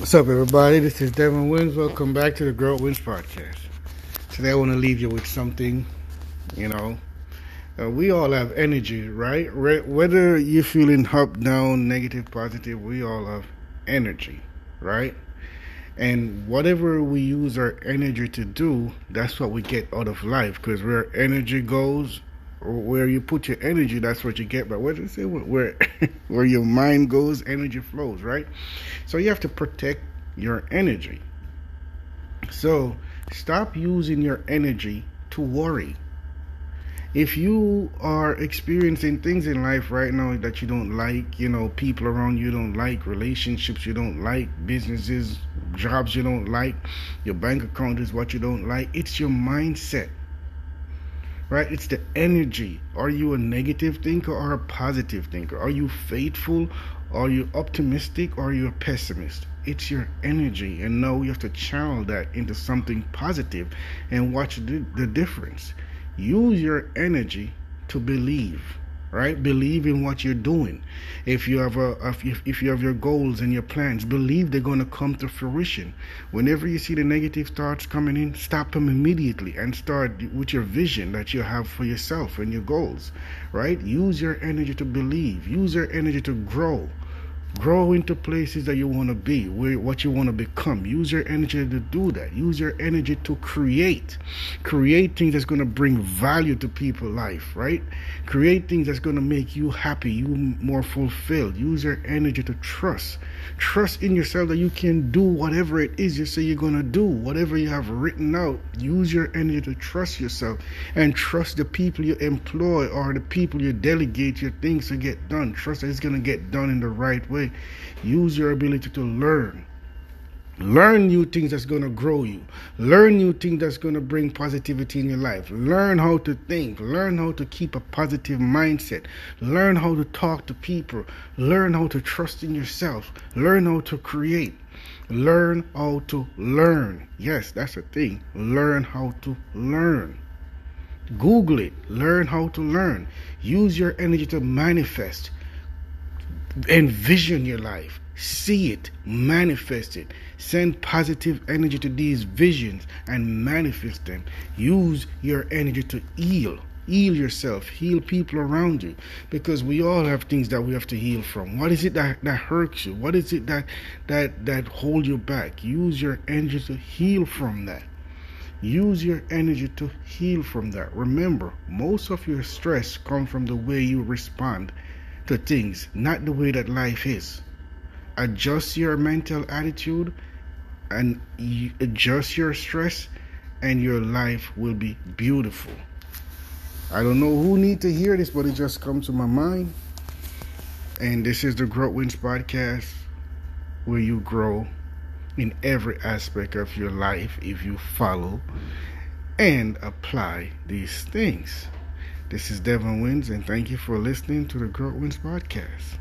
What's up, everybody? This is Devin Wins. Welcome back to the Girl Wins Podcast. Today I want to leave you with something, we all have energy, right? Whether you're feeling up, down, negative, positive, we all have energy, right? And whatever we use our energy to do, that's what we get out of life, because where energy goes, or where you put your energy, that's what you get. But what do you say? Where your mind goes, energy flows, right? So you have to protect your energy. So stop using your energy to worry. If you are experiencing things in life right now that you don't like, people around you don't like, relationships you don't like, businesses, jobs you don't like, your bank account is what you don't like, it's your mindset. Right? It's the energy. Are you a negative thinker or a positive thinker? Are you faithful? Are you optimistic? Or are you a pessimist? It's your energy. And now you have to channel that into something positive and watch the difference. Use your energy to believe. Right? Believe in what you're doing. If you have your goals and your plans, believe they're going to come to fruition. Whenever you see the negative thoughts coming in, stop them immediately and start with your vision that you have for yourself and your goals. Right? Use your energy to believe. Use your energy to grow. Grow into places that you want to be, where what you want to become. Use your energy to do that. Use your energy to create. Create things that's going to bring value to people's life, right? Create things that's going to make you happy, you more fulfilled. Use your energy to trust. Trust in yourself that you can do whatever it is you say you're going to do, whatever you have written out. Use your energy to trust yourself and trust the people you employ or the people you delegate your things to get done. Trust that it's going to get done in the right way. Use your ability to learn new things that's going to grow you, learn new things that's going to bring positivity in your life, learn how to think, learn how to keep a positive mindset, learn how to talk to people, learn how to trust in yourself, learn how to create, learn how to learn. Yes, that's a thing. Learn how to learn. Google it. Learn how to learn. Use your energy to manifest. Envision your life, see it, manifest it, send positive energy to these visions and manifest them. Use your energy to heal yourself, heal people around you, because we all have things that we have to heal from. What is it that hurts you? What is it that hold you back? Use your energy to heal from that. Use your energy to heal from that. Remember, most of your stress comes from the way you respond to things, not the way that life is. Adjust your mental attitude and adjust your stress, and your life will be beautiful. I don't know who need to hear this, but it just comes to my mind. And this is the Growth Wins Podcast, where you grow in every aspect of your life if you follow and apply these things. This is Devin Wins, and thank you for listening to the Girl Wins Podcast.